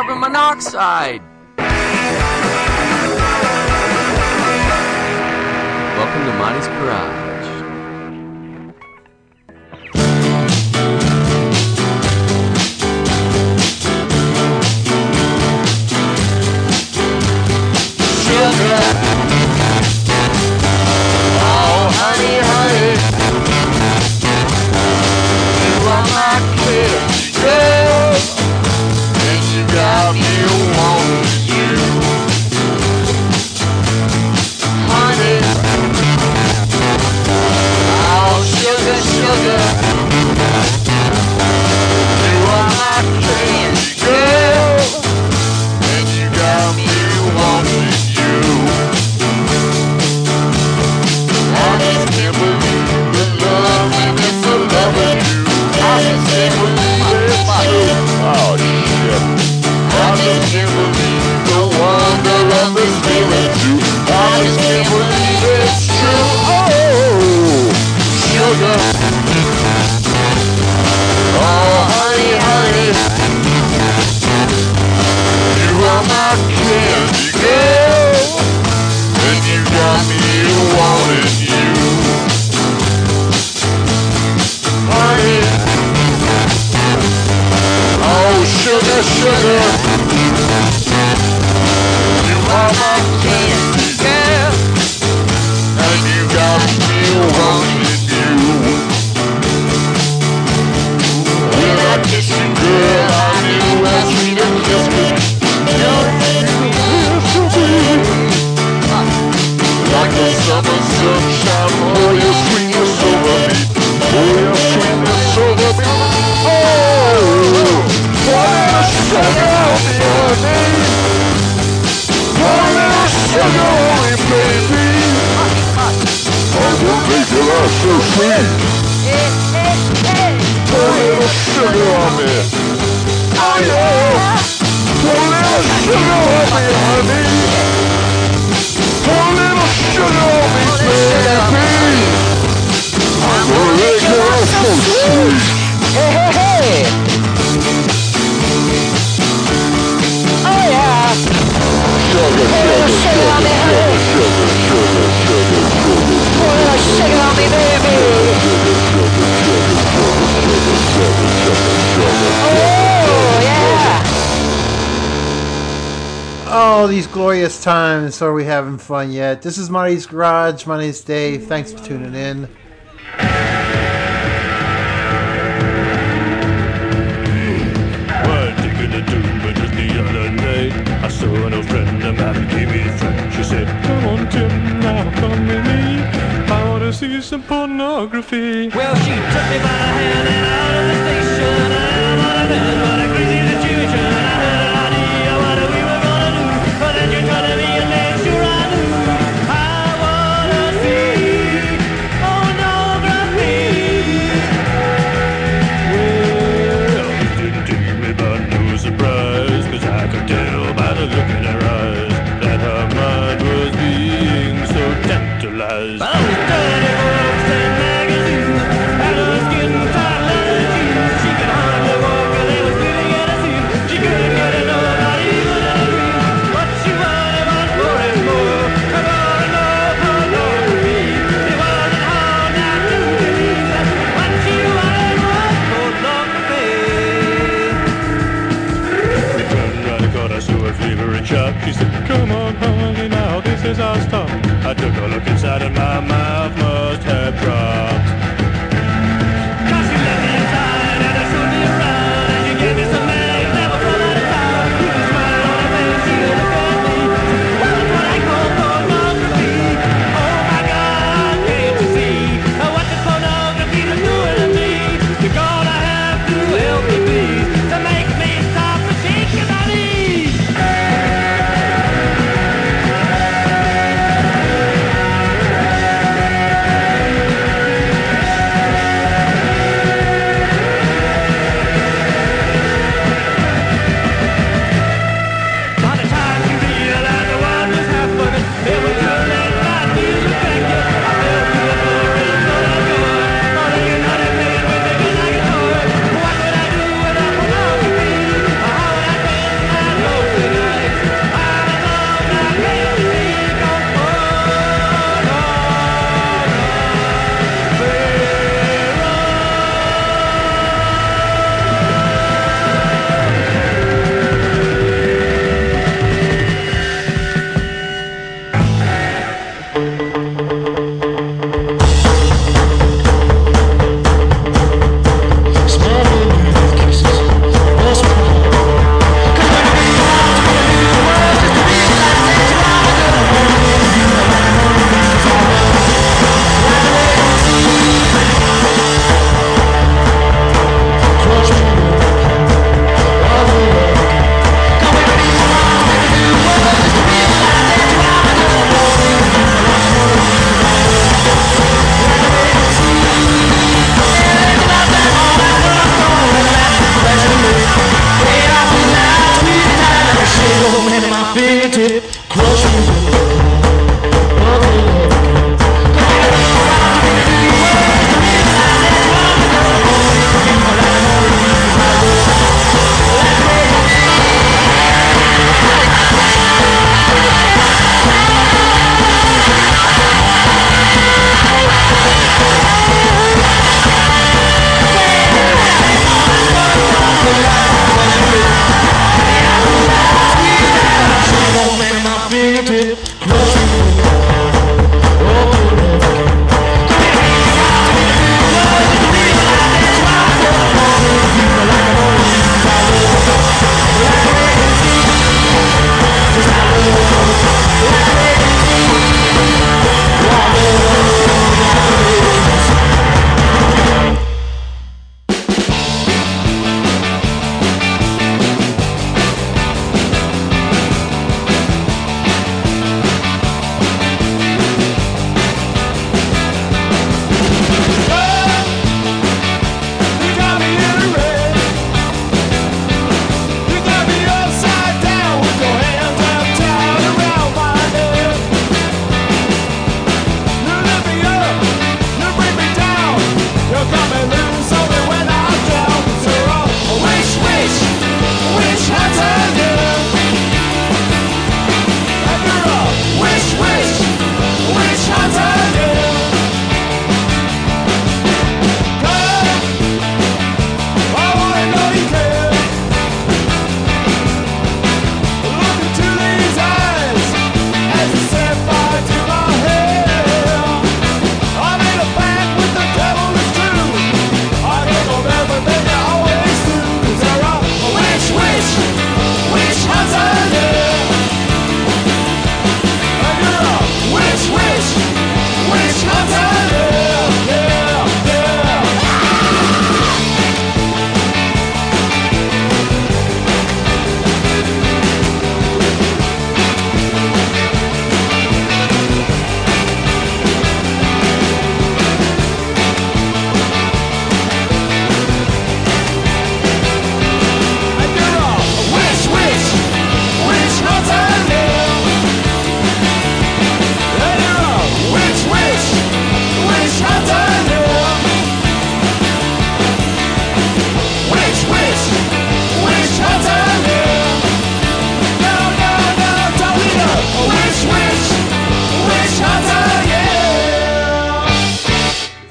carbon monoxide. Welcome to Monty's Garage. Time, so are we having fun yet? This is Marty's Garage. My name's Dave. Thanks for tuning in. I saw an old friend, a man gave me a friend. She said, "Come on, Tim, now come with me. I want to see some pornography." Well, she took me by the hand and out of the station. I don't want to crazy situation. Magazine, out of skin, she can hardly walk, they were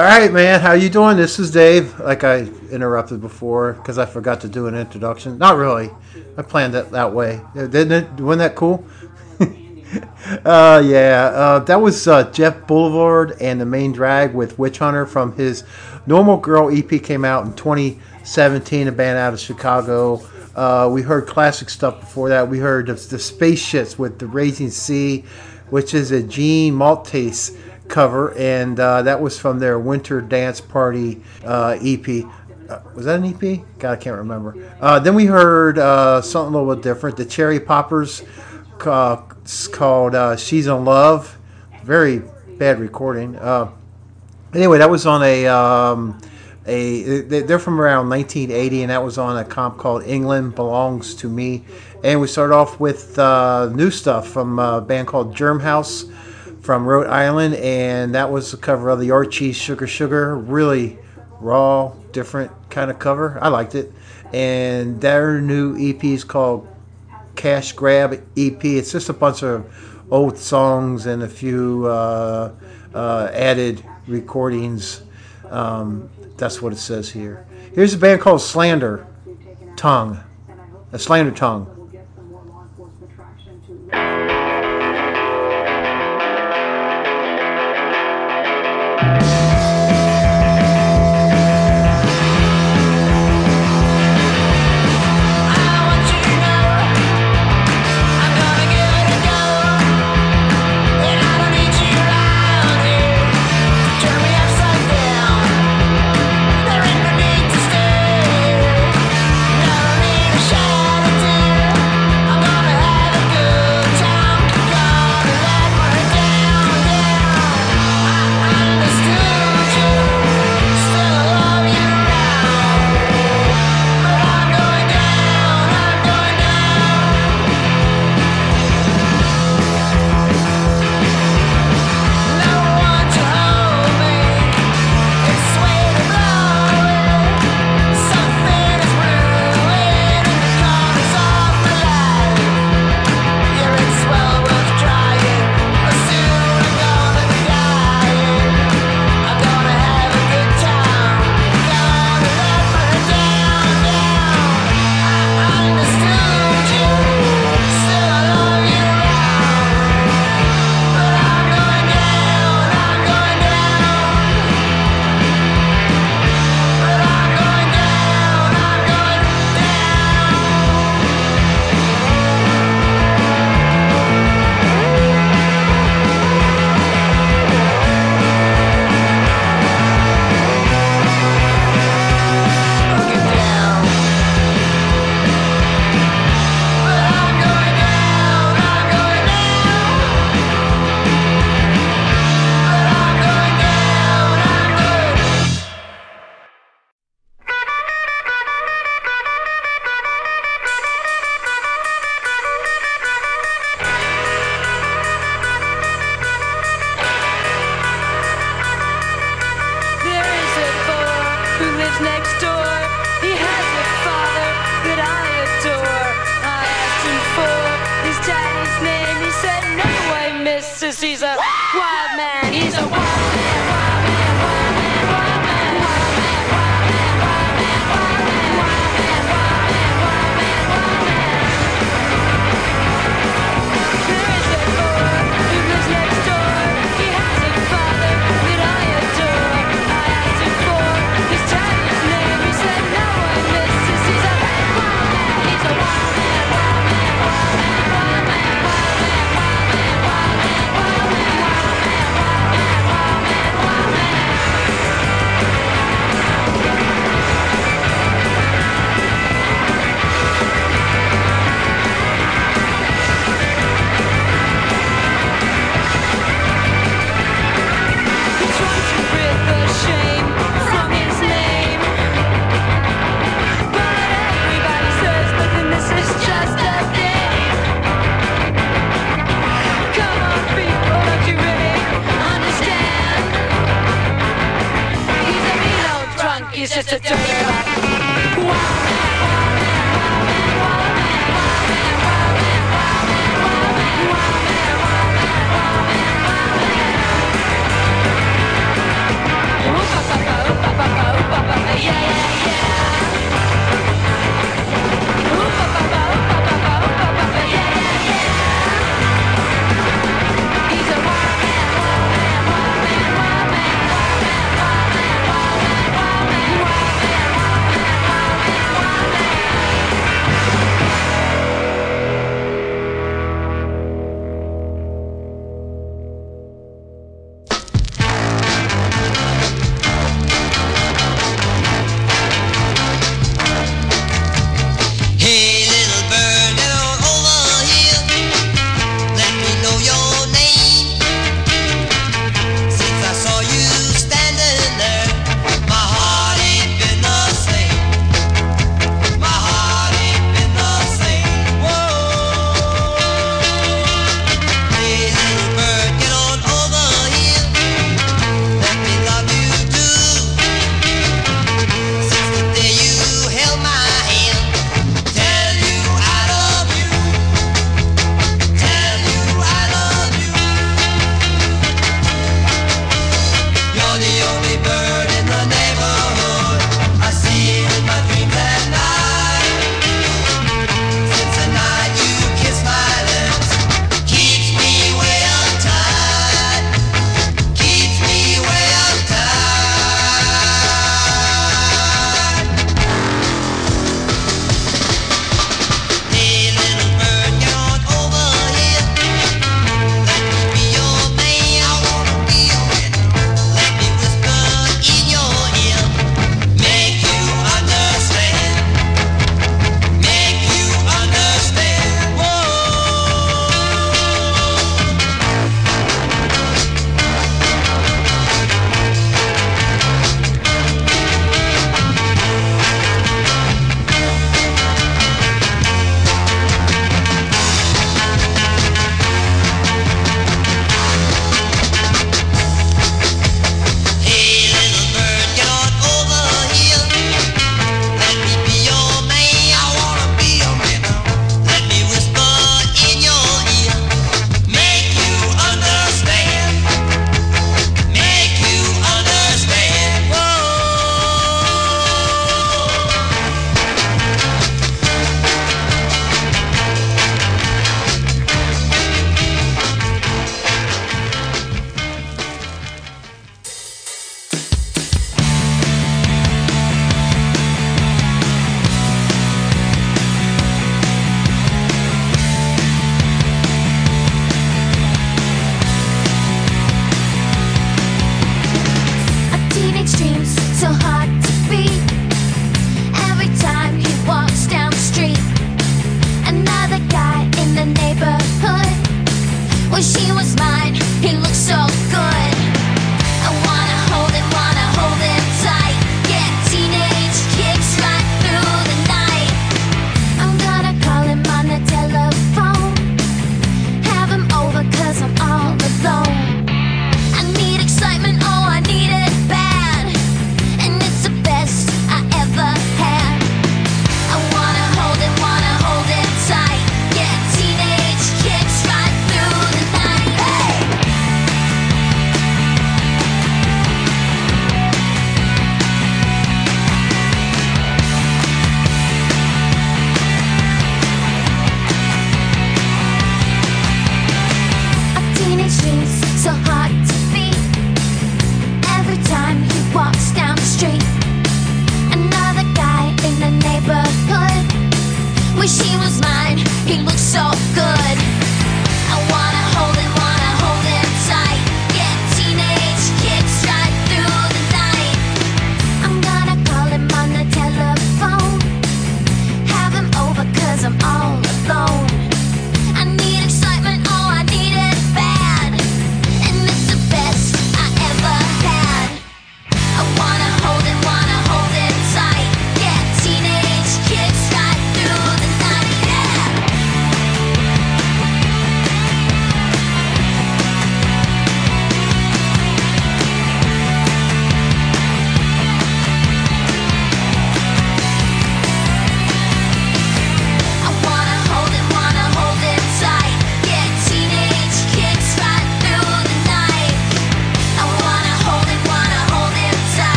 All right, man. How you doing? This is Dave. Like I interrupted before because I forgot to do an introduction. Not really. I planned it that way. Didn't it? Wasn't that cool? That was Jeff Boulevard and the Main Drag with Witch Hunter from his Normal Girl EP came out in 2017, a band out of Chicago. We heard classic stuff before that. We heard the Space Shits with The Raging Sea, which is a Gene Maltese cover, and that was from their Winter Dance Party EP. Was that an EP? God, I can't remember. Then we heard something a little bit different. The Cherry Poppers called She's in Love. Very bad recording. Anyway, that was on they're from around 1980, and that was on a comp called England Belongs to Me. And we started off with new stuff from a band called Germ House from Rhode Island, and that was the cover of the Archie Sugar. Really raw, different kind of cover. I liked it. And their new EP is called Cash Grab EP. It's just a bunch of old songs and a few added recordings. That's what it says here. Here's a band called Slander Tongue. A Slander Tongue.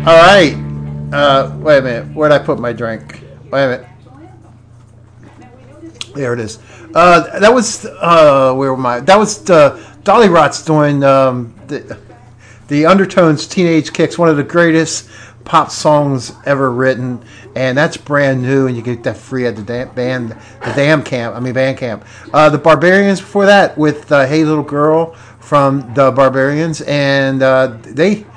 All right. Wait a minute. Where'd I put my drink? Wait a minute. There it is. That was where my that was Dolly Rots doing the Undertones Teenage Kicks, one of the greatest pop songs ever written, and that's brand new, and you get that free at Bandcamp. The Barbarians before that with Hey Little Girl from the Barbarians, and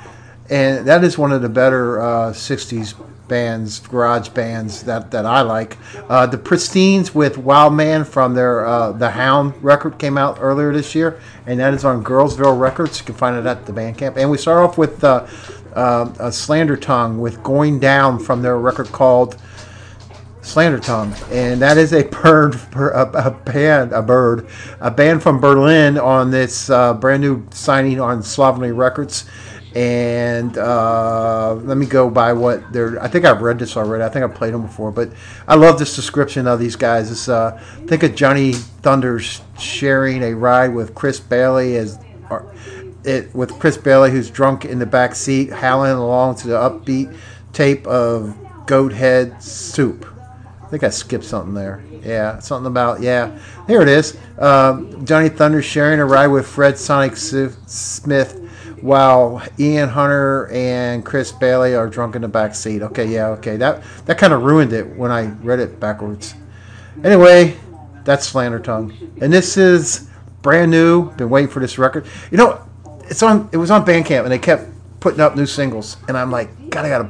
that is one of the better 60s bands, garage bands that I like. The Pristines with Wild Man from their The Hound record came out earlier this year, and that is on Girlsville Records. You can find it at the Bandcamp. And we start off with a Slander Tongue with Going Down from their record called Slander Tongue, and that is a band from Berlin on this brand new signing on Slovenly Records. And let me go by what they're... I think I've read this already. I think I've played them before. But I love this description of these guys. It's, think of Johnny Thunders sharing a ride with Chris Bailey with Chris Bailey, who's drunk in the back seat, howling along to the upbeat tape of Goat Head Soup. I think I skipped something there. Yeah, something about... Yeah, here it is. Johnny Thunders sharing a ride with Fred Sonic Smith, while Ian Hunter and Chris Bailey are drunk in the back seat. Okay, yeah, okay. That kind of ruined it when I read it backwards. Anyway, that's Slander Tongue. And this is brand new. Been waiting for this record. You know, it was on Bandcamp, and they kept putting up new singles. And I'm like, God, I got to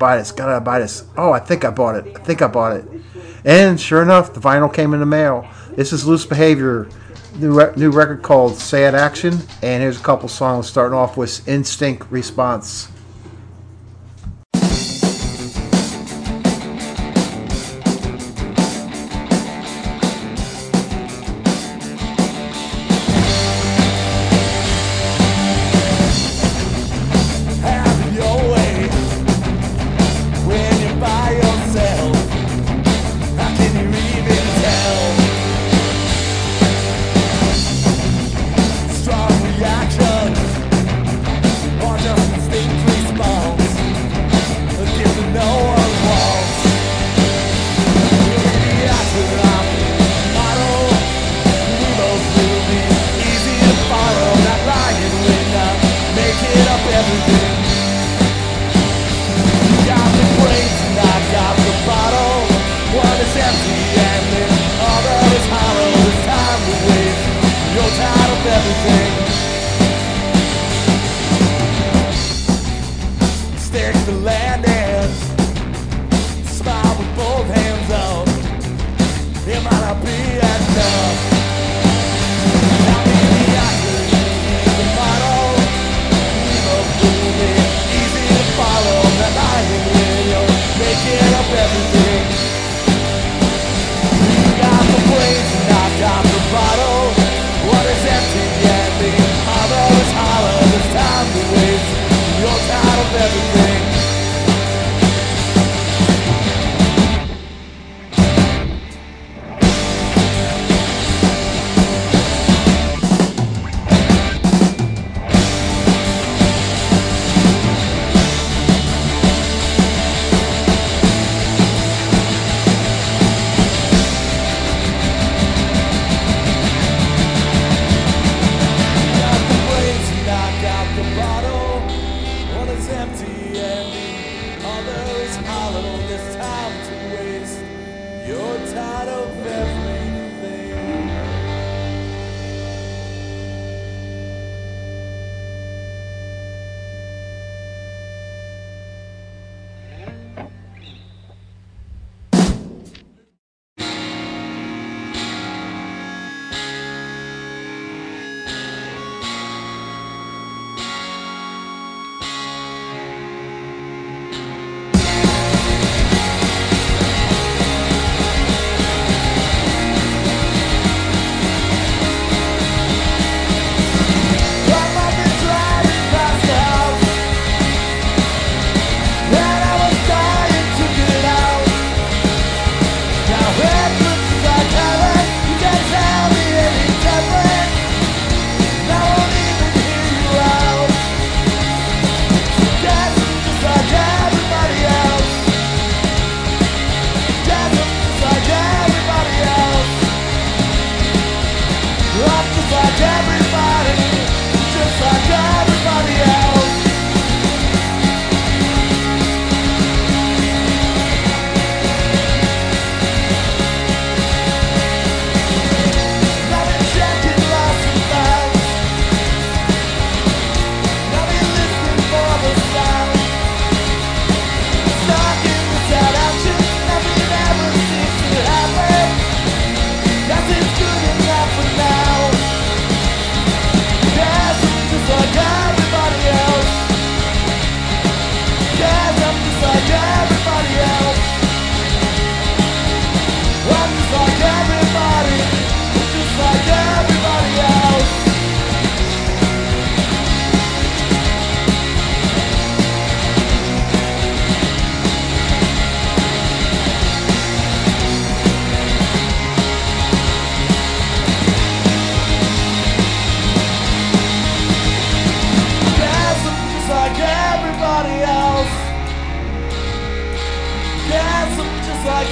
buy this. Oh, I think I bought it. And sure enough, the vinyl came in the mail. This is Loose Behavior. New record called Sad Action, and here's a couple songs starting off with Instinct Response. Stay tuned.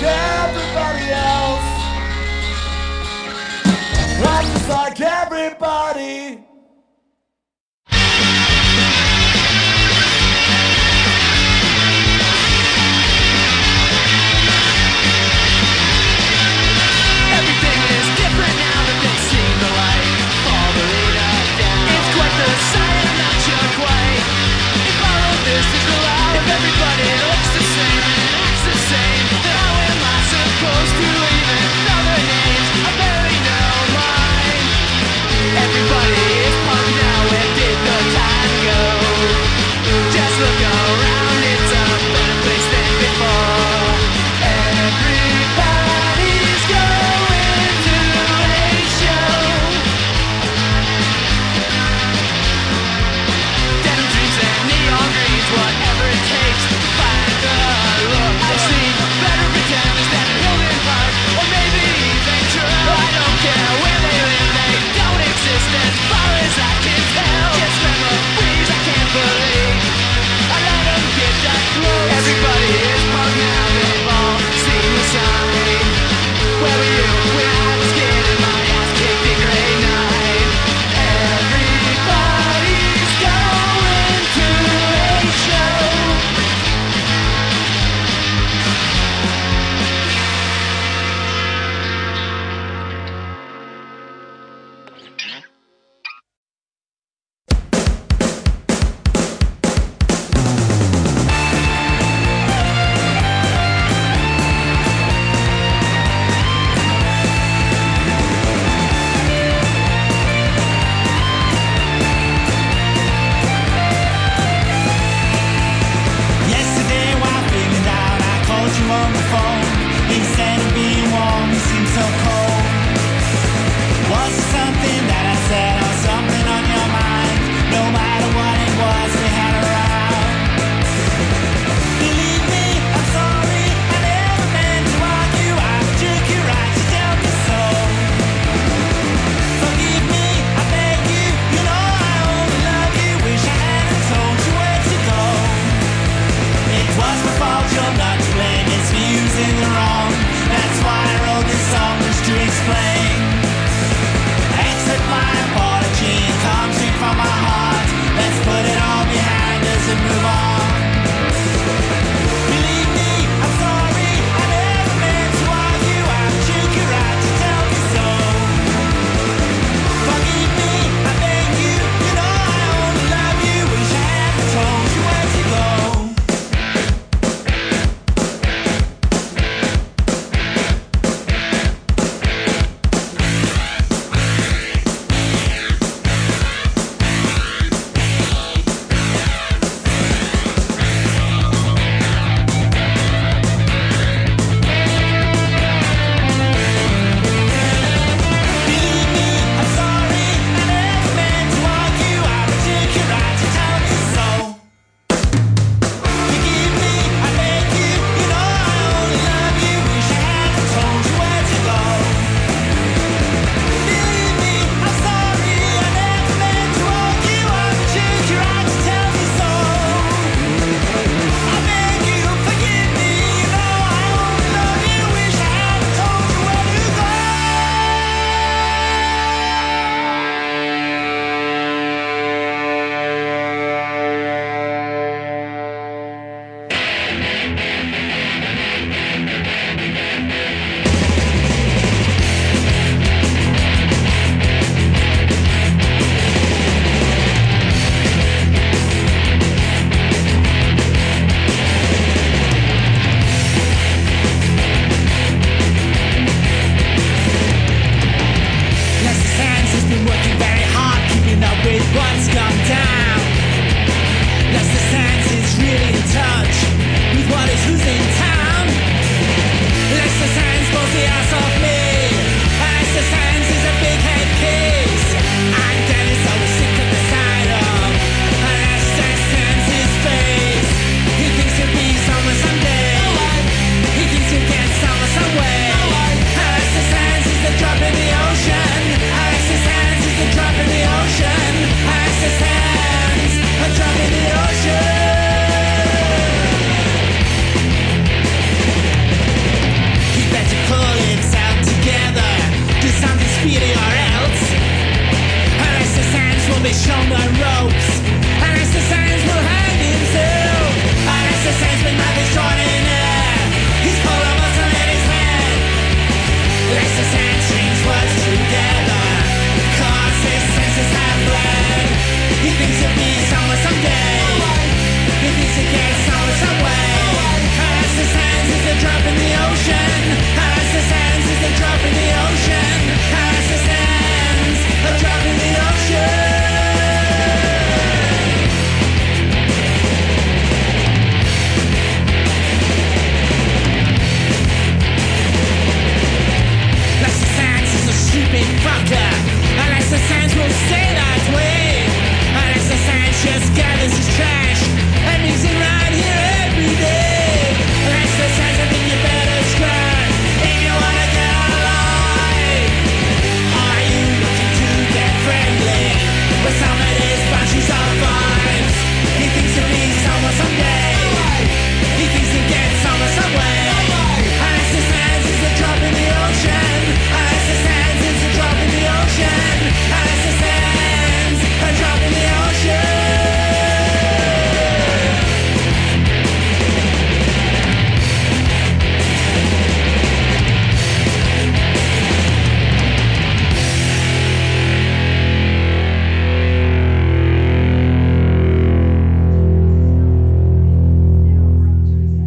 like everybody else. I'm just like everybody.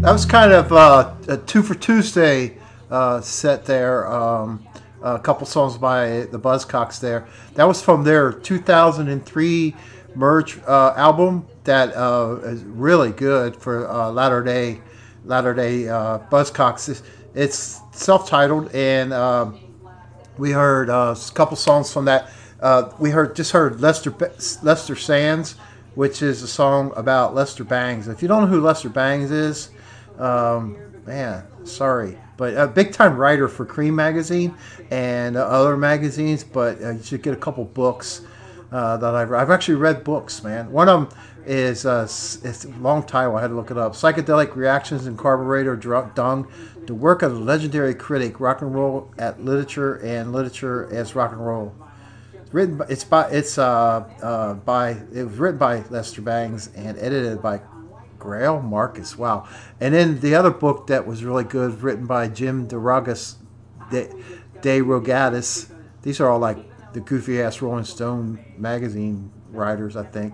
That was kind of a two for Tuesday set there. A couple songs by the Buzzcocks there. That was from their 2003 merge album that is really good for latter-day Buzzcocks. It's self-titled, and we heard a couple songs from that. We heard Lester Sands, which is a song about Lester Bangs. If you don't know who Lester Bangs is, man, sorry. But a big-time writer for Cream magazine and other magazines, but you should get a couple books that I've actually read books, man. One of them is, it's a long title, I had to look it up, Psychedelic Reactions in Carburetor Dung, the work of the legendary critic, rock and roll at literature and literature as rock and roll. It was written by Lester Bangs and edited by Grail Marcus. Wow. And then the other book that was really good, written by Jim DeRogatis. These are all like the goofy ass Rolling Stone magazine writers, I think.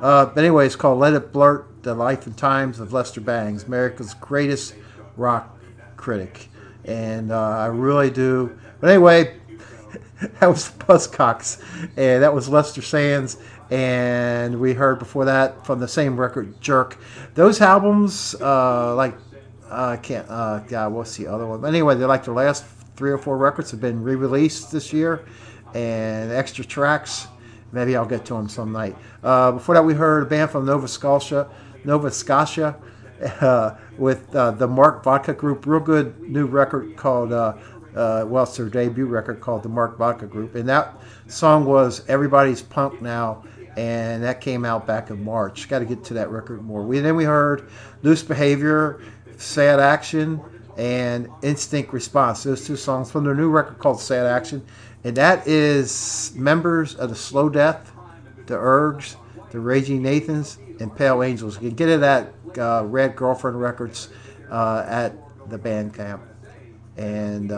But anyway, it's called Let It Blurt, The Life and Times of Lester Bangs, America's Greatest Rock Critic. And I really do. But anyway, that was the Buzzcocks, and that was Lester Sands, and we heard before that from the same record, Jerk. Those albums, what's the other one? But anyway, they're like the last three or four records have been re-released this year, and extra tracks. Maybe I'll get to them some night. Before that, we heard a band from Nova Scotia, with the Mark Vodka Group. Real good new record called. It's their debut record called the Mark Vodka Group, and that song was Everybody's Punk Now, and that came out back in March. Got to get to that record more. Then we heard Loose Behavior, Sad Action, and Instinct Response. Those two songs from their new record called Sad Action, and that is members of the Slow Death, the Ergs, the Raging Nathans, and Pale Angels. You can get it at Red Girlfriend Records at the Bandcamp. And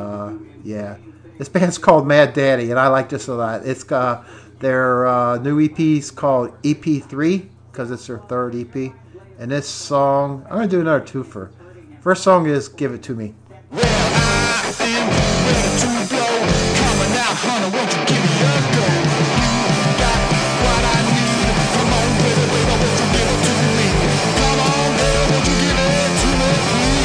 this band's called Mad Daddy, and I like this a lot. It's their new EP's called EP3 because it's their third EP. And this song, I'm gonna do another twofer. First song is "Give It to Me." Well, I am ready to blow. Come on now, honey, won't you give me a go? You got what I need. Come on, baby, baby, won't you give it to me? Come on, baby, won't you give it to me, please?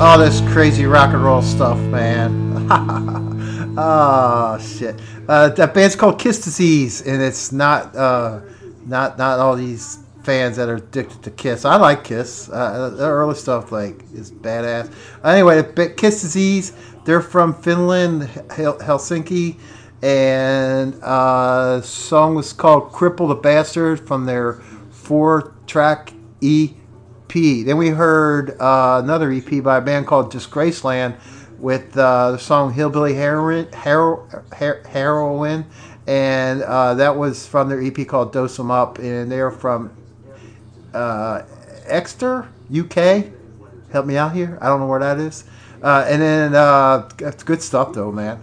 All this crazy rock and roll stuff, man. Oh, shit. That band's called Kiss Disease, and it's not all these fans that are addicted to Kiss. I like Kiss. The early stuff like is badass. Anyway, Kiss Disease, they're from Finland, Helsinki, and the song was called Cripple the Bastard from their 4-track EP. Then we heard another EP by a band called Disgraceland with the song Hillbilly Heroin, and that was from their EP called Dose 'Em Up, and they're from Exeter, UK. Help me out here. I don't know where that is. And then that's good stuff though, man.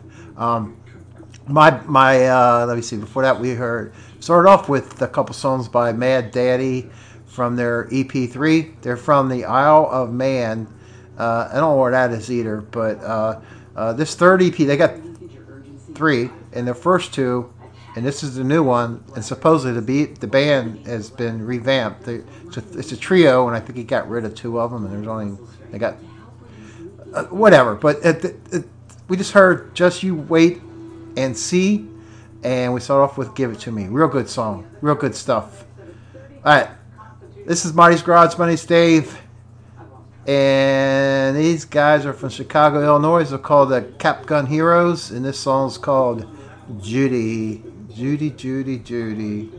Let me see. Before that, we heard started off with a couple songs by Mad Daddy from their EP3. They're from the Isle of Man. I don't know where that is either, but this third EP, they got 3, and their first 2, and this is the new one. And supposedly the band has been revamped. It's a trio, and I think he got rid of 2 of them, and they got whatever. But we just heard Just You Wait and See, and we start off with Give It To Me. Real good song. Real good stuff. All right. This is Marty's Garage. My name's Dave. And these guys are from Chicago, Illinois. They're called the Capgun Heroes, and this song's called Judy. Judy, Judy, Judy.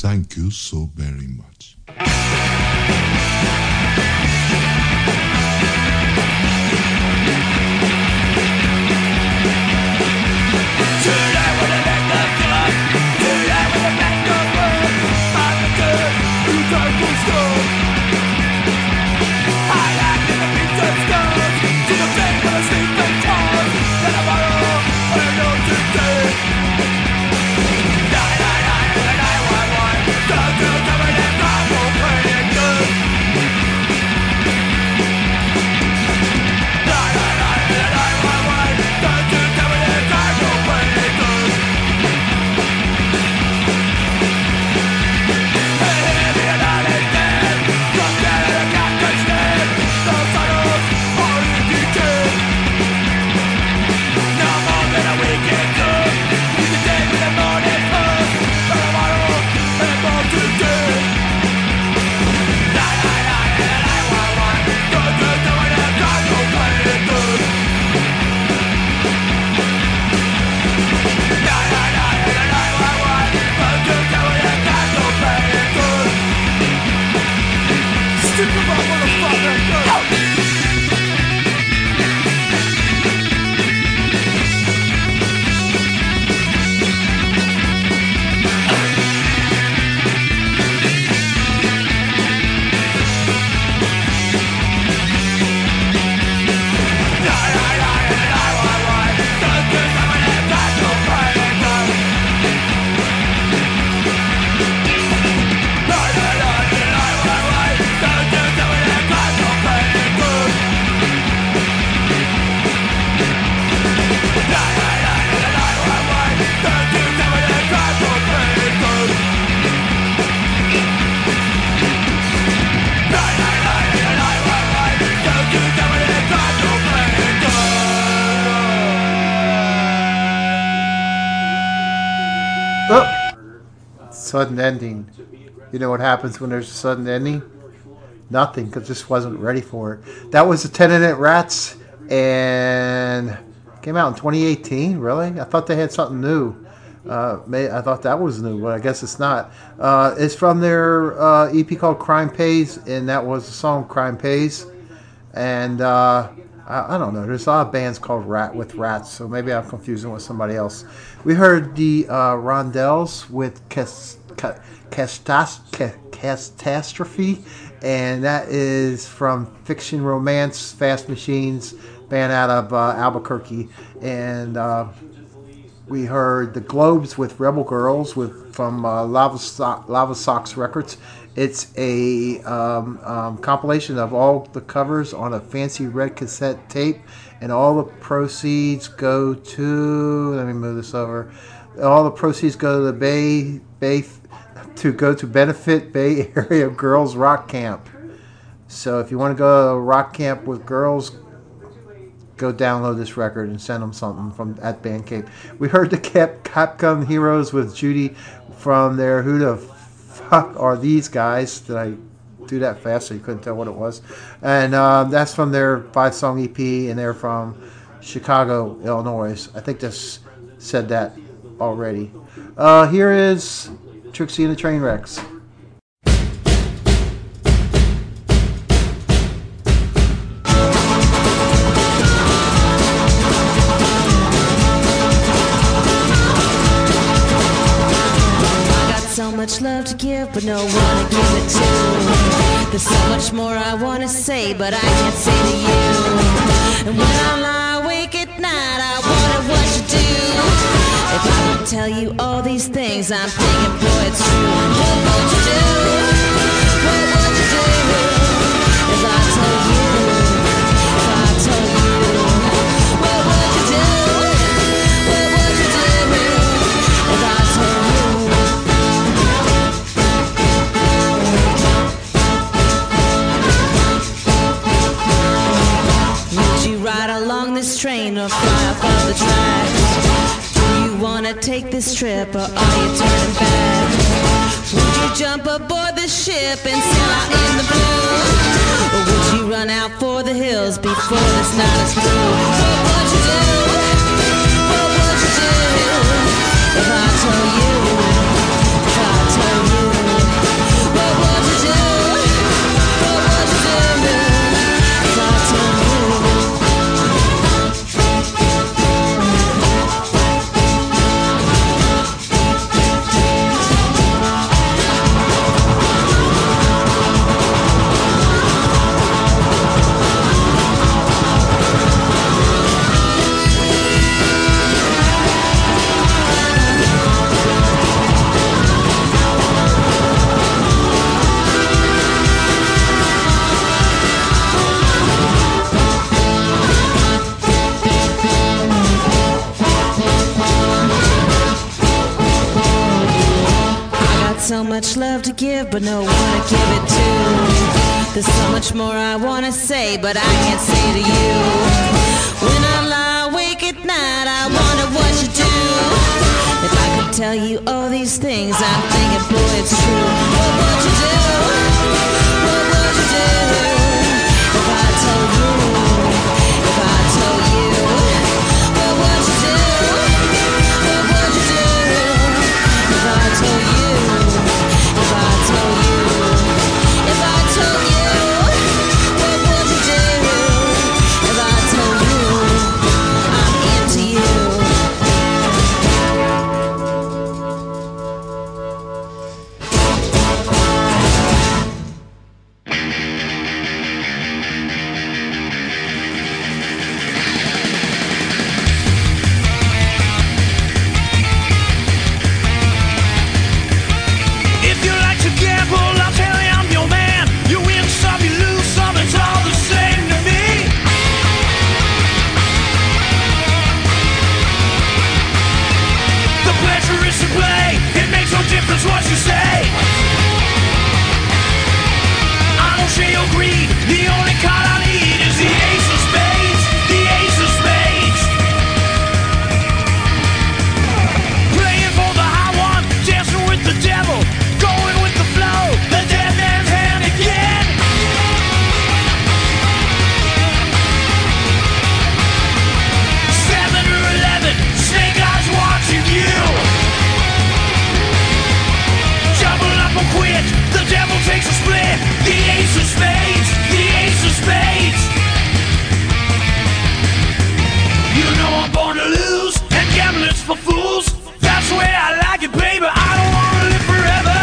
Thank you so very much. Sudden ending. You know what happens when there's a sudden ending? Nothing, because just wasn't ready for it. That was the Tenement Rats, and came out in 2018. Really? I thought they had something new. I thought that was new, but I guess it's not. It's from their EP called Crime Pays, and that was the song Crime Pays. And I don't know. There's a lot of bands called Rat with Rats, so maybe I'm confusing with somebody else. We heard the Rondells with Catastrophe, and that is from Fiction Romance, Fast Machines, band out of Albuquerque. And we heard the Globes with Rebel Girls from Lava Socks Records. It's a compilation of all the covers on a fancy red cassette tape, and all the proceeds go to, let me move this over, all the proceeds go to the Bay Area Girls Rock Camp. So if you want to go to rock camp with girls, go download this record and send them something from at Bandcamp. We heard the Capcom Heroes with Judy from their Who the Are These Guys. Did I do that fast so you couldn't tell what it was? And that's from their 5-song EP, and they're from Chicago, Illinois. I think this said that already. Here is Trixie and the Trainwrecks. Much love to give, but no one to give it to. There's so much more I want to say, but I can't say to you. And when I lie awake at night, I wonder what you do. If I don't tell you all these things I'm thinking, boy, it's true. What would you do? What would you do if I told you? If I told you, what would you do? What would you do if I told you? Train or fly off of the track. Do you wanna take this trip, or are you turning back? Would you jump aboard the ship and sail out in the blue, or would you run out for the hills before this night is through? What would you do? What would you do if I told you? If I told you. so much love to give, but no one to give it to. There's so much more I want to say, but I can't say to you. When I lie awake at night, I wonder what you do. If I could tell you all these things, I'm thinking, boy, it's true. What would you do? What would you do? If I told you, if I told you, what would you do? What would you do? If I told you, if I told you, if I told you, what would you do? If I told you, I'm into you. If you like to gamble, I'll tell you I'm your man. You win some, you lose some, it's all the same to me. The pleasure is to play, it makes no difference what you say. I don't share your greed, the only card I need is the ace of spades, the ace of spades. Playing for the high one, dancing with the devil, going with the flow, the dead man's hand again. Seven or 11, snake eyes watching you. Double up or quit, the devil takes a split, the ace of spades, the ace of spades. You know I'm born to lose, and gambling's for fools. That's the way I like it, baby. I don't wanna live forever.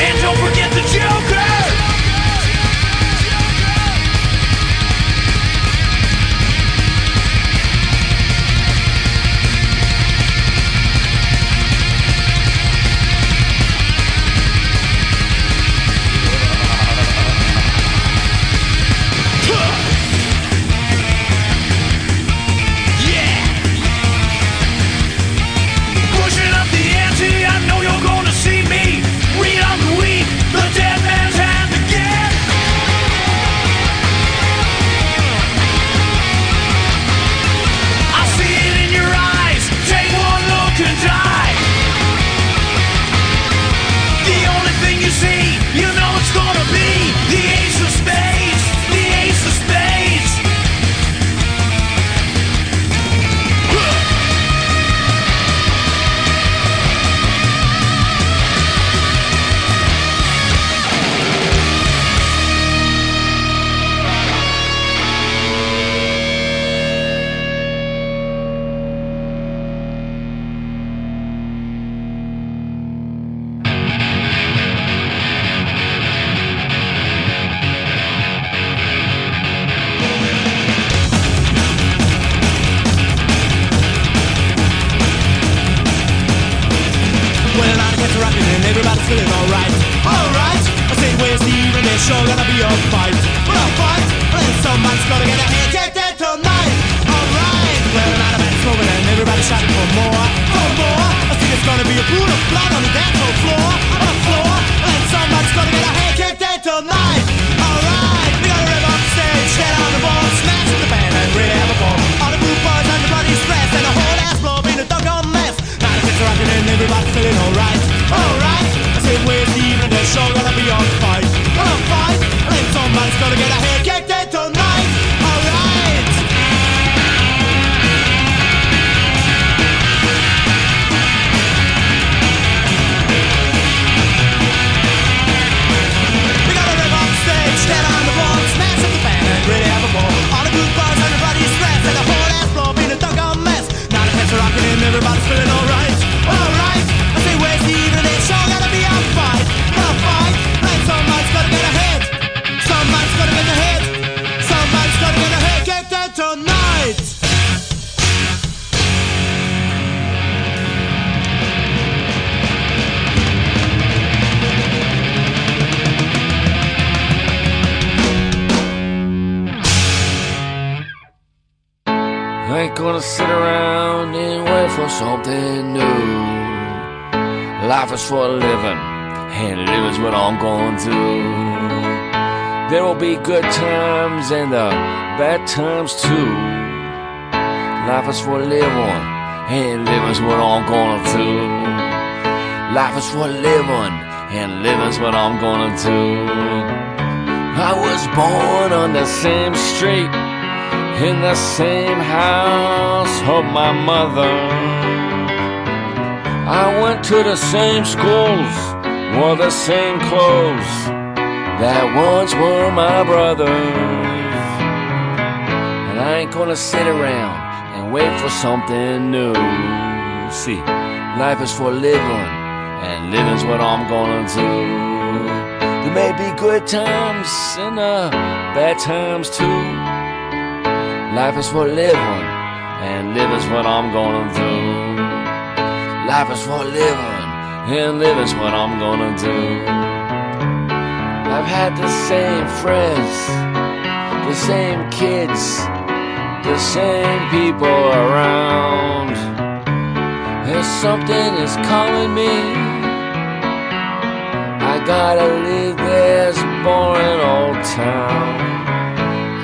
And don't forget the Joker. Yeah! Pushing up the ante, I know you're gonna see me. Read on the week, the dead man's hand again. I see it in your eyes, take one look and die. The only thing you see, you know it's gonna be the ace of spades, the ace of spades. Well, the line gets rocking and everybody's feeling alright. Alright! I say where's the evening? There's sure gonna be a fight. Well, a fight? Well, then someone's gonna get a hand dead tonight. Alright! Well, the night of it's over and everybody's shouting for more. For more! I think it's gonna be a pool of blood on the dance floor. On the floor! Well, then someone's gonna get a hand dead tonight. Alright! We gotta rev up the stage, stand on the wall, smash with the band and really have a ball. All the blue boys and the buddies dressed and the whole ass floor being a doggone mess. Night of it's rocking and everybody's feeling alright. Alright, I said where's the evening? There's sure gonna be a fight. A fight? And then someone's gonna get a head kicked in tonight. Alright! for something new. Life is for living, and living's what I'm going to. There will be good times and the bad times too. Life is for living, and living's what I'm going to. Life is for living, and living's what I'm going to. I was born on the same street, in the same house of my mother. I went to the same schools, wore the same clothes that once were my brothers. And I ain't gonna sit around and wait for something new. See, life is for living, and living's what I'm gonna do. There may be good times and bad times too. Life is for living, and living's what I'm gonna do. Life is for living, and living's what I'm gonna do. I've had the same friends, the same kids, the same people around. There's something that's calling me. I gotta leave this boring old town.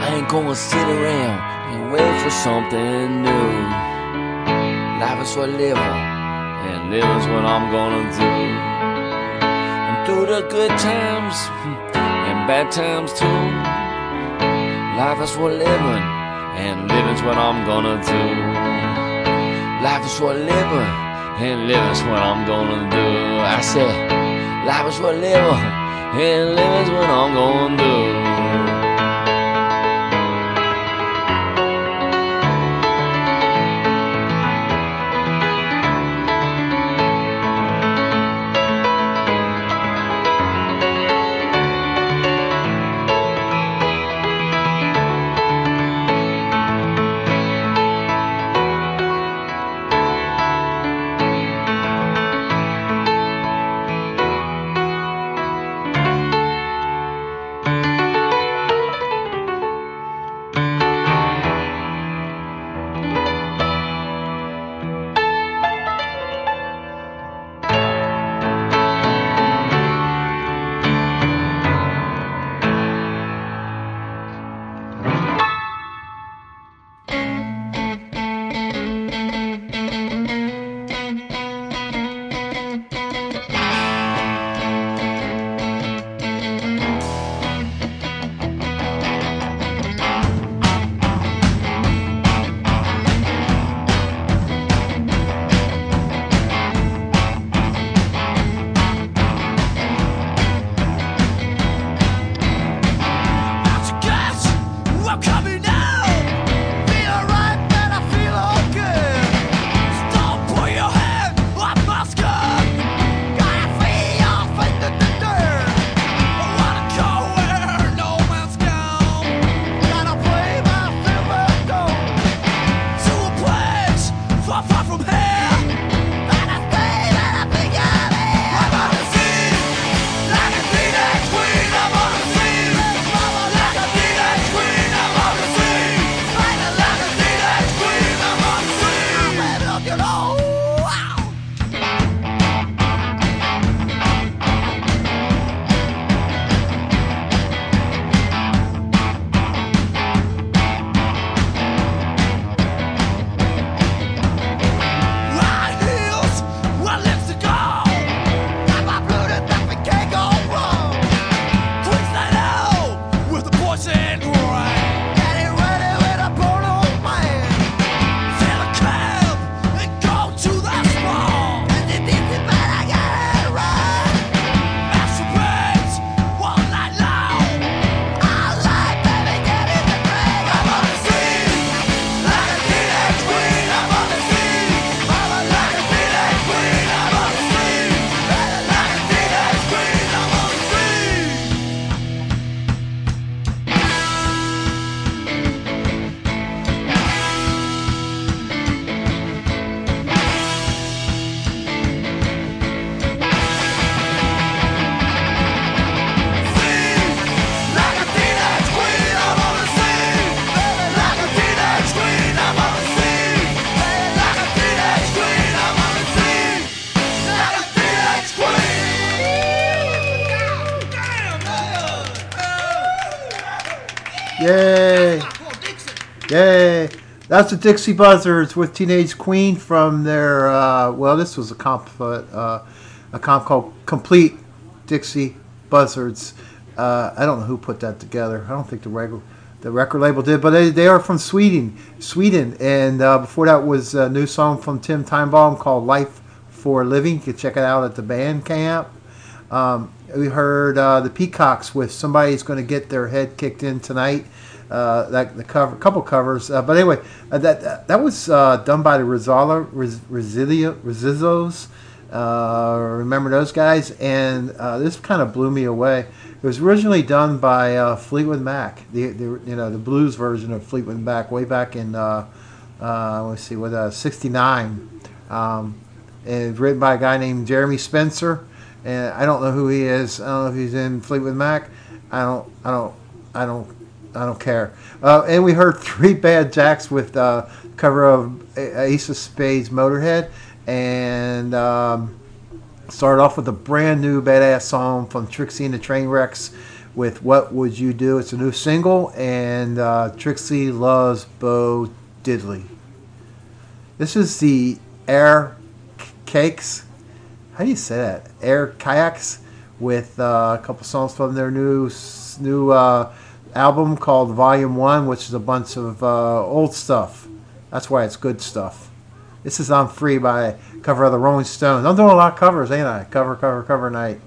I ain't gonna sit around and wait for something new. Life is for living, and living's what I'm gonna do. And through the good times and bad times too. Life is for living, and living's what I'm gonna do. Life is for living, and living's what I'm gonna do. I said life is for living, and living's what I'm gonna do. Yay! Yay! That's the Dixie Buzzards with Teenage Queen from their, well, this was a comp called Complete Dixie Buzzards. I don't know who put that together. I don't think the record label did, but they are from Sweden. And before that was a new song from Tim Timebaum called Life for a Living. You can check it out at the Bandcamp. We heard the Peacocks with Somebody's Going to Get Their Head Kicked In Tonight. That the cover, couple covers, but anyway, that was done by the Rizzizos. Remember those guys? And this kind of blew me away. It was originally done by Fleetwood Mac, the you know, the blues version of Fleetwood Mac, way back in '69, and written by a guy named Jeremy Spencer. And I don't know who he is. I don't know if he's in Fleetwood Mac. I don't care. And we heard Three Bad Jacks with cover of Ace of Spades Motorhead, and started off with a brand new badass song from Trixie and the Trainwrecks with What Would You Do? It's a new single, and Trixie loves Bo Diddley. This is the Air Kayaks. How do you say that? Air Kayaks with a couple songs from their new album called Volume One, which is a bunch of old stuff. That's why it's good stuff. This is I'm Free by cover of the Rolling Stones. I'm doing a lot of covers, ain't I? Cover night.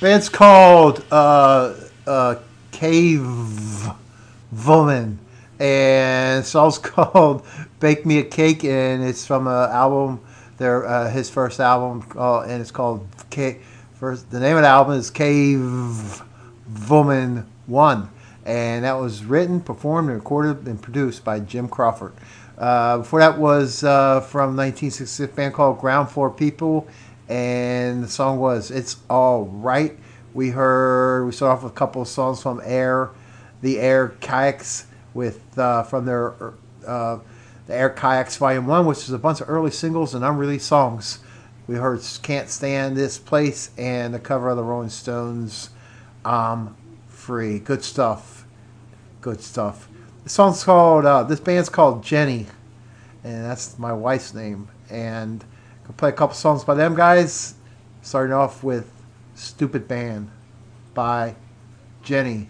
It's called Cave Woman, and it's also called Bake Me a Cake, and it's from an album, his first album, and it's called the name of the album is Cave Woman 1, and that was written, performed, and recorded and produced by Jim Crawford. Before that was from 1966 band called Ground Floor People, and the song was It's All Right. We started off with a couple of songs from the Air Kayaks from their the Air Kayaks Volume One, which is a bunch of early singles and unreleased songs. We heard Can't Stand This Place and the cover of the Rolling Stones' I'm Free. Good stuff. Good stuff. This band's called Jenny, and that's my wife's name. And I can play a couple songs by them guys, starting off with Stupid Band by Jenny.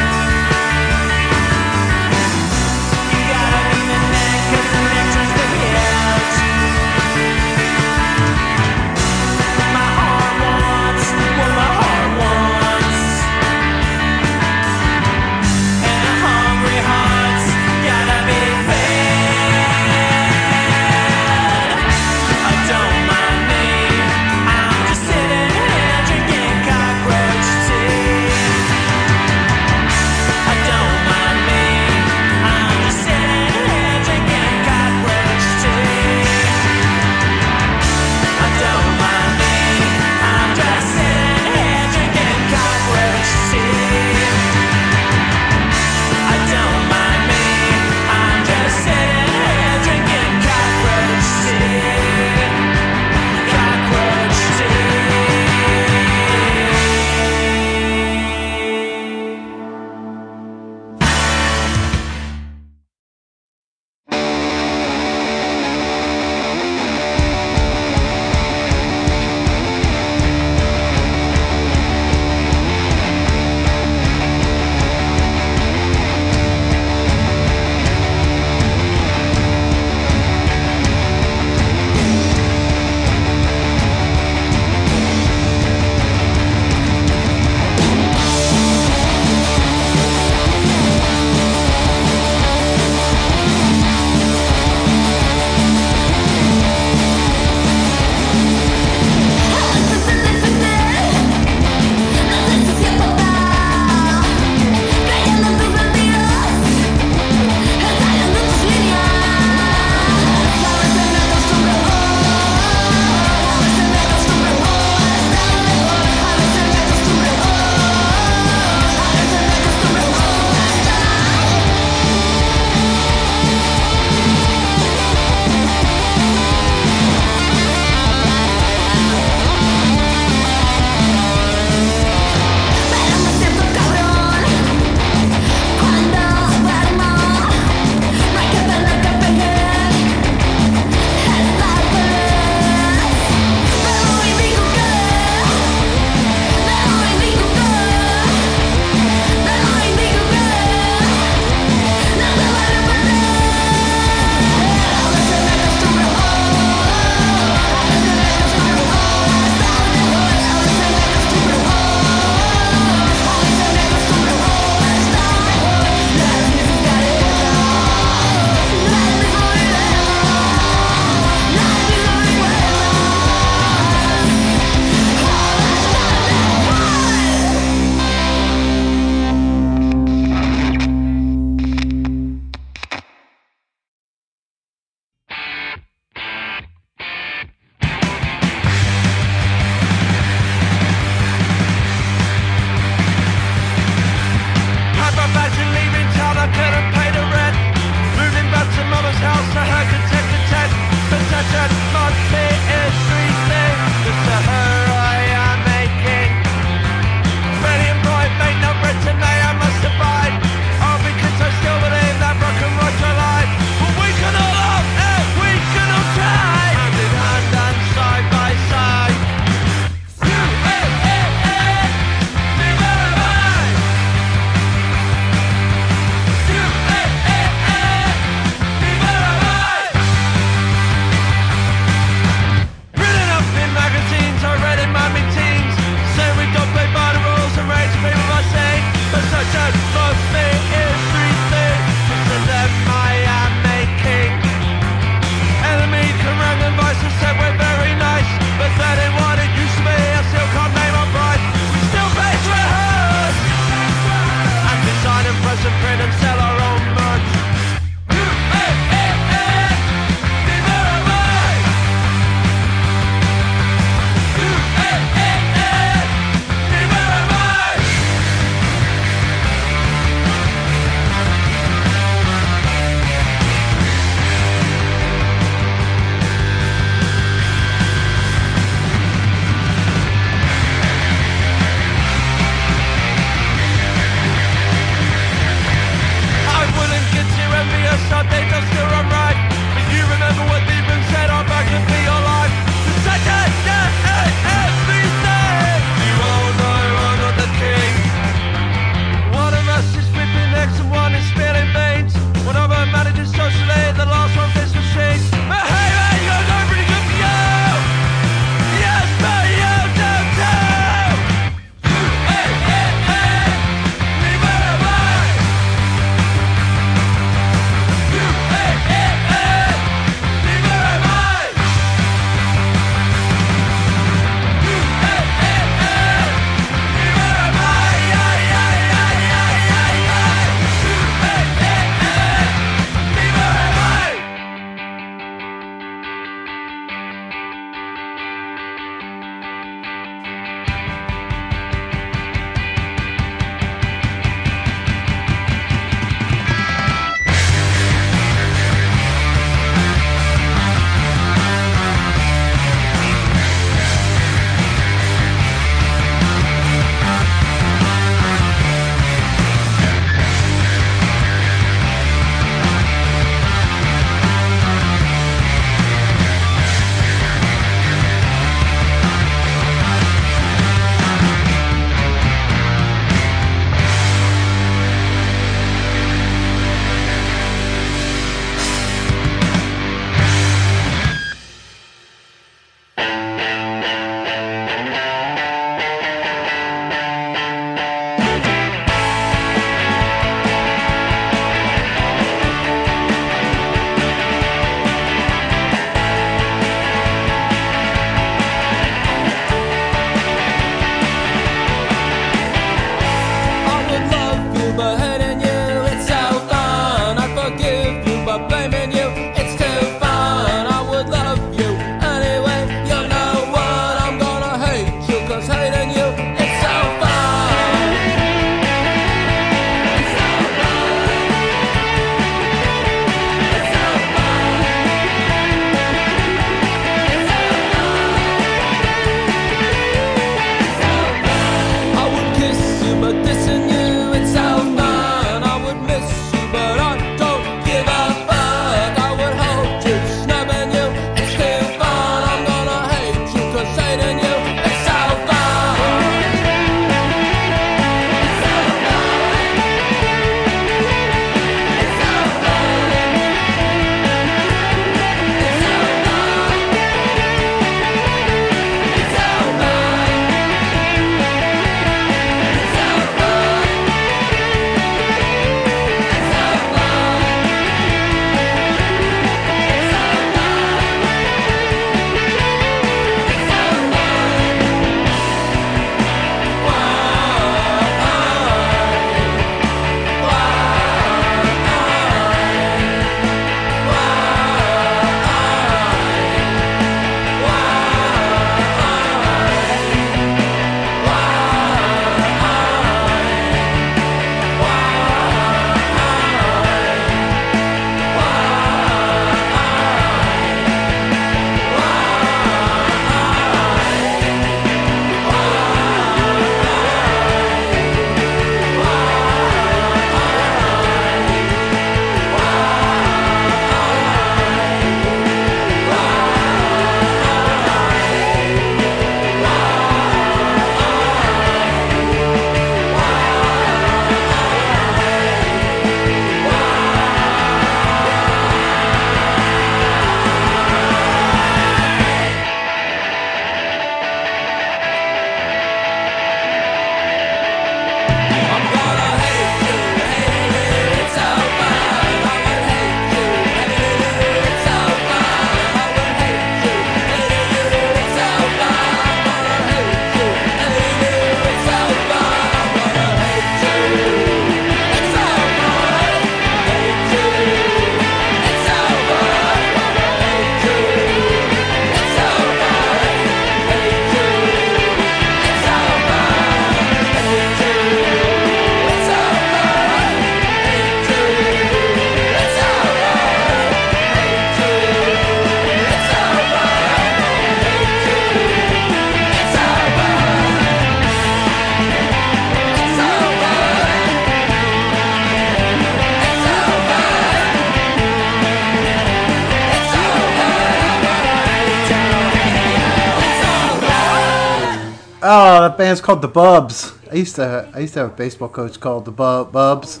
Oh, that band's called The Bubs. I used to have a baseball coach called The Bubs.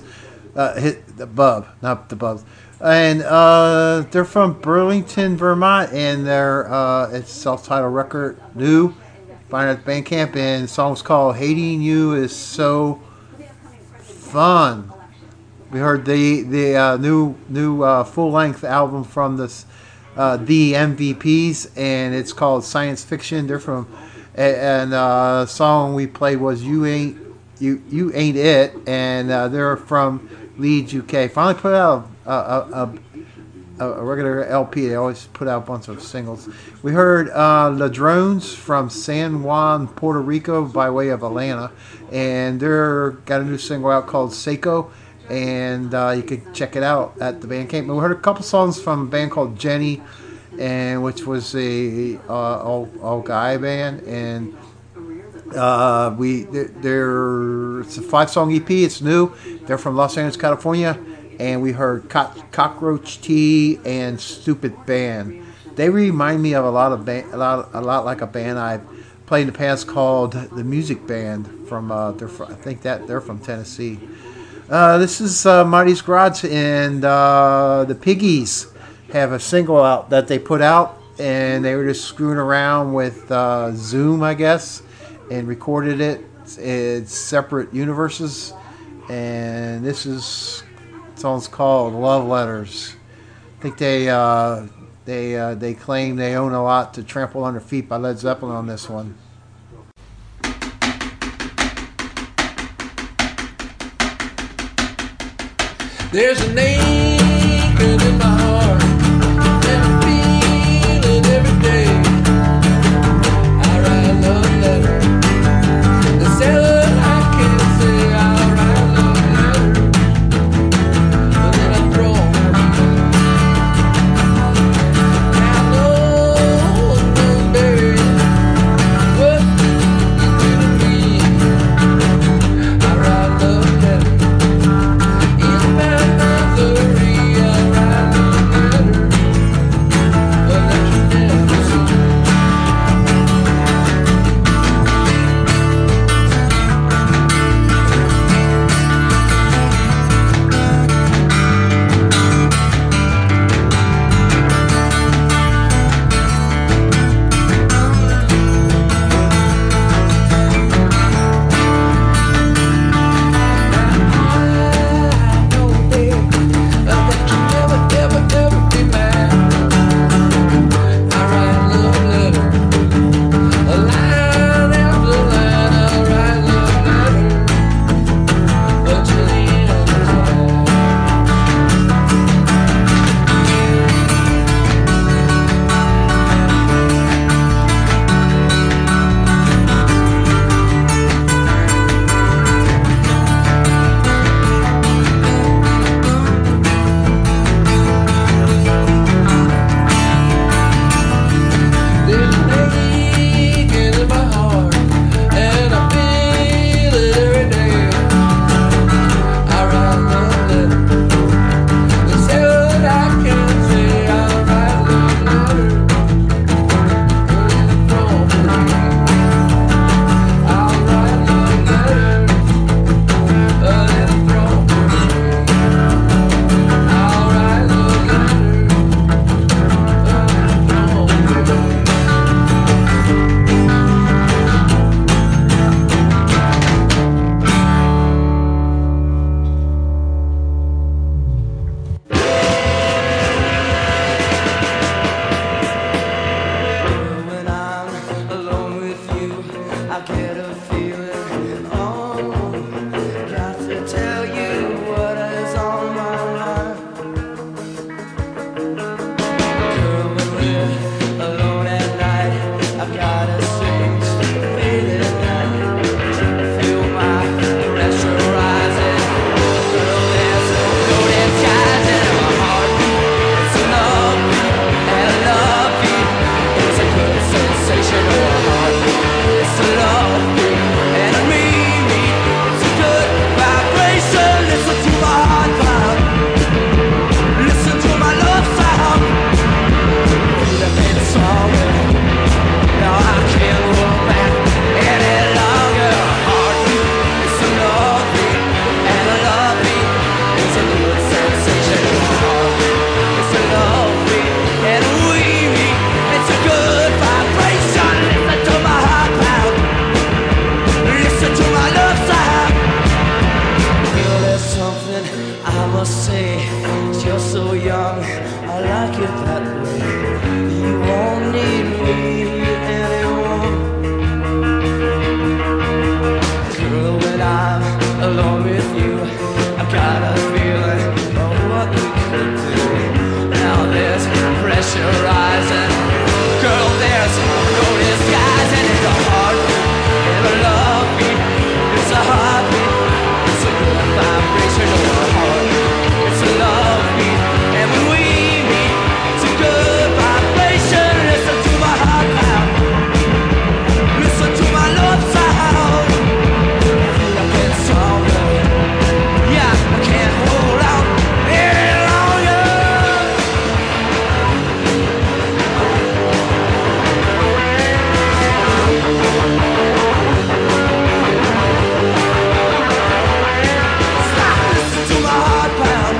The Bub, not The Bubs. And they're from Burlington, Vermont, and they're it's self-titled record, new. Find it at Bandcamp, and the song was called "Hating You Is So Fun." We heard the new full-length album from this the MVPs, and it's called "Science Fiction." They're from, and the song we played was "You Ain't It," and they're from Leeds, UK. Finally put out a regular LP. They always put out a bunch of singles. We heard Ladrones from San Juan, Puerto Rico, by way of Atlanta, and they're got a new single out called Seiko, and you can check it out at the Bandcamp. But we heard a couple songs from a band called Jenny, and which was a all guy band, and it's a 5-song EP. It's new. They're from Los Angeles, California. And we heard Cockroach Tea and Stupid Band. They remind me of a lot like a band I played in the past called the Music Band from. I think that they're from Tennessee. This is Marty's Garage, and the Piggies have a single out that they put out, and they were just screwing around with Zoom, I guess, and recorded it. It's separate universes, and this is. Song's called Love Letters. I think they claim they own a lot to Trample Under Feet by Led Zeppelin on this one. There's a name in my heart. young, I like it that way. You won't need me anymore. Girl, when I'm alone with you, I've got a feeling of what we could do. Now there's pressure rising. Girl, there's no disguising. It's a heartbeat, and a love beat. It's a heartbeat. It's a good vibration of a heart. It's a love beat. And when we meet, it's a good vibration. Listen to my heart now. Listen to my love sound. I can't stop it. Yeah, I can't hold out any longer. Stop. Listen to my heart pound.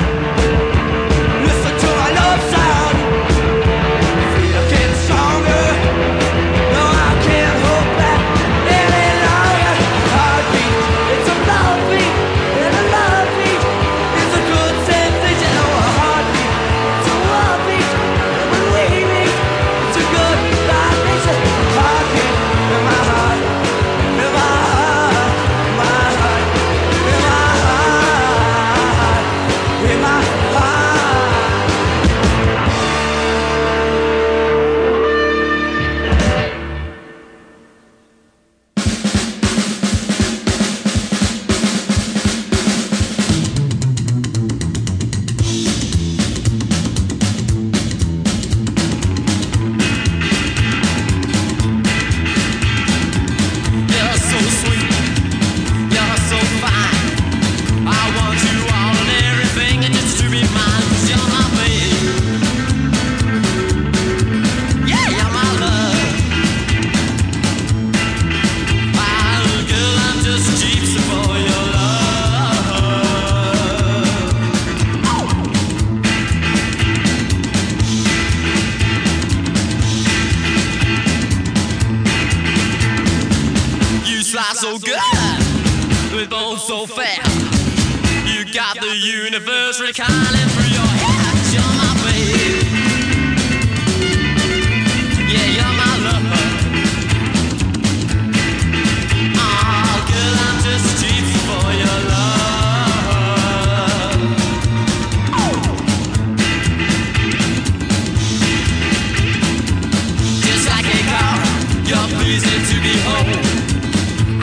Listen to my love sound. Freedom getting stronger. No, I can't hold back any longer. Heartbeat, it's a love beat, and a love beat is a good sensation. Oh, a heartbeat, it's a love beat, and when we meet, it's a good vibration. Heartbeat in my heart, in my heart, my heart, in my heart, in my heart. You're so sweet, you're so fine. I want you all and everything, and just to be mine. 'Cause you're my babe. Yeah, you're my love. Ah, girl, I'm just a gypsy for your love. You slide so good, with bones so fast. You got the universe recalling through your hair. You're my babe. Yeah, you're my love. Ah, girl, I'm just cheating for your love. Just like a car, you're pleasing to behold.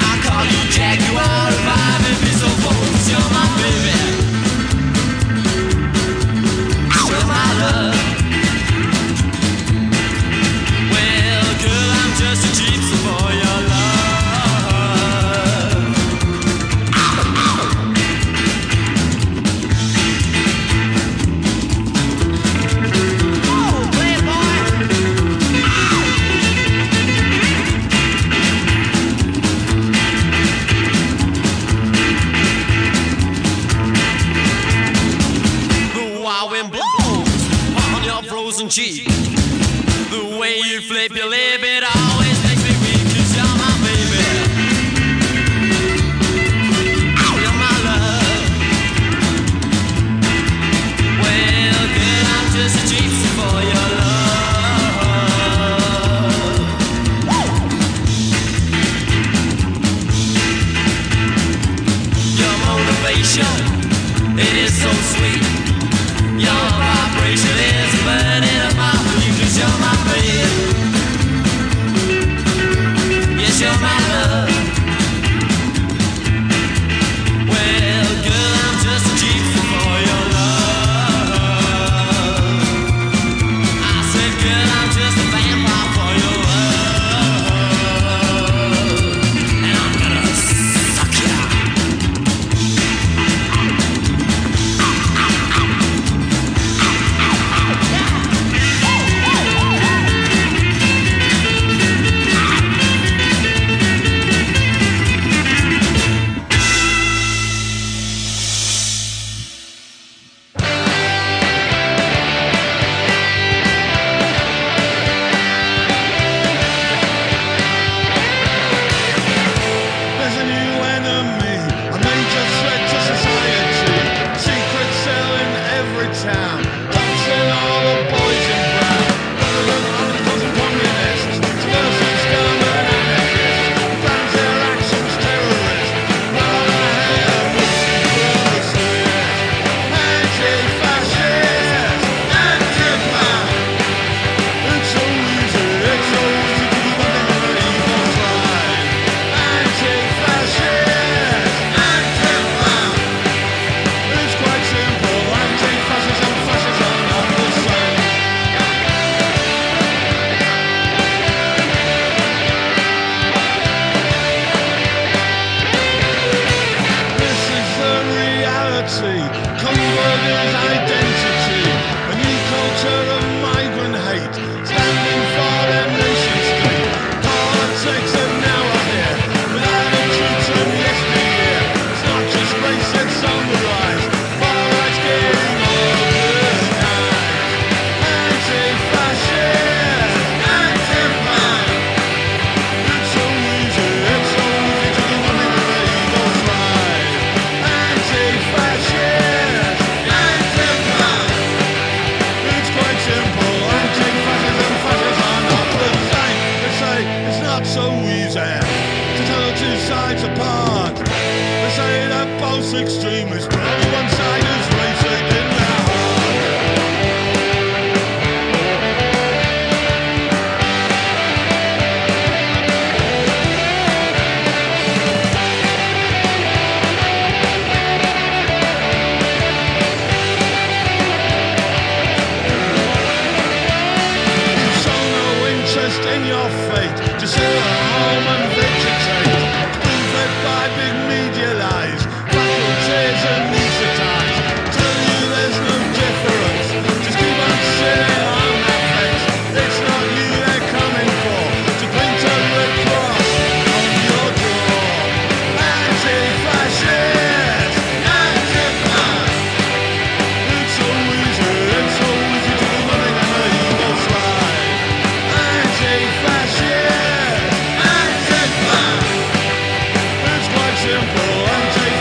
I call you Jaguar, five and be so bold. You're my baby. You're my love. Well, girl, I'm just a gypsy for your love. Oh, playboy. The wild wind blows on your frozen cheek. The way you flip your lip, it always makes me weak. 'Cause you're my baby. You're my love. Well, girl, I'm just a gypsy for your love. Your motivation, it is so sweet. Your vibration is burning up my feet. 'Cause you're my babe. extremists, bloody one-siders, race-aid in the hole. You show no interest in your fate, just sit at home and vegetate, fed by big media lies, faculties anaesthetised, tell you there's no difference, just keep on sitting on that fence. It's not you they're coming for, to paint a red cross on your door. Anti-fascist, anti-fascist, it's so easy to the money that my ego slide. Anti-fascist, simple, anti-fascists and fascists are not the same.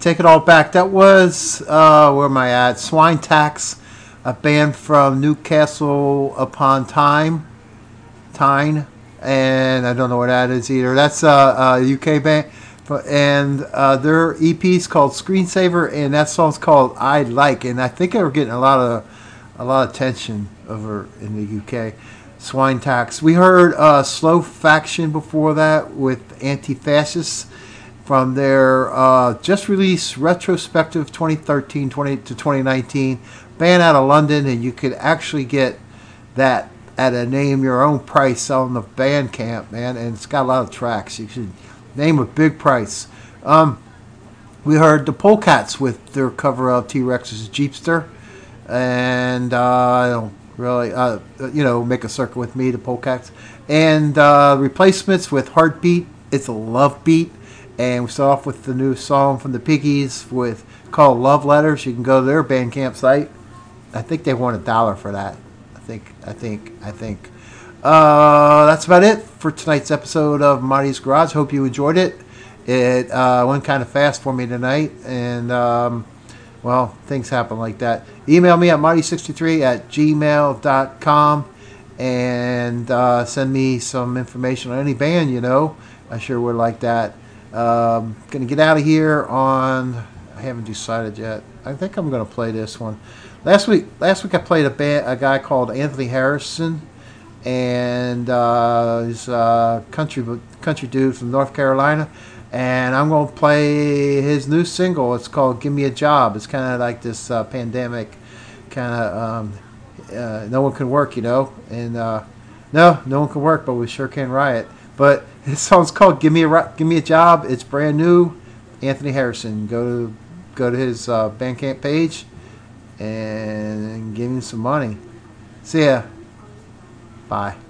Take it all back. That was, where am I at? Swine Tax, a band from Newcastle upon Tyne, and I don't know what that is either. That's a UK band, and their EP is called Screensaver, and that song's called I Like. And I think they were getting a lot of attention over in the UK. Swine Tax. We heard Slow Faction before that with Anti-Fascists, from their just released retrospective 2013 to 2019 band out of London, and you could actually get that at a name your own price on the Bandcamp, man, and it's got a lot of tracks. You should name a big price. We heard the Polecats with their cover of T-Rex's Jeepster, and I don't really, Make a Circle With Me, the Polecax. And Replacements with Heartbeat, It's a Love Beat. And we start off with the new song from the Piggies with called Love Letters. You can go to their Bandcamp site. I think they want $1 for that. I think. That's about it for tonight's episode of Marty's Garage. Hope you enjoyed it. It went kind of fast for me tonight, and things happen like that. Email me at marty63@gmail.com and send me some information on any band you know. I sure would like that. Gonna get out of here on. I haven't decided yet. I think I'm gonna play this one. Last week I played a guy called Anthony Harrison, and he's a country dude from North Carolina. And I'm gonna play his new single. It's called "Give Me a Job." It's kind of like this pandemic, kind of no one can work, you know. And no one can work, but we sure can riot. But this song's called "Give Me a Job." It's brand new. Anthony Harrison. Go to his Bandcamp page and give him some money. See ya. Bye.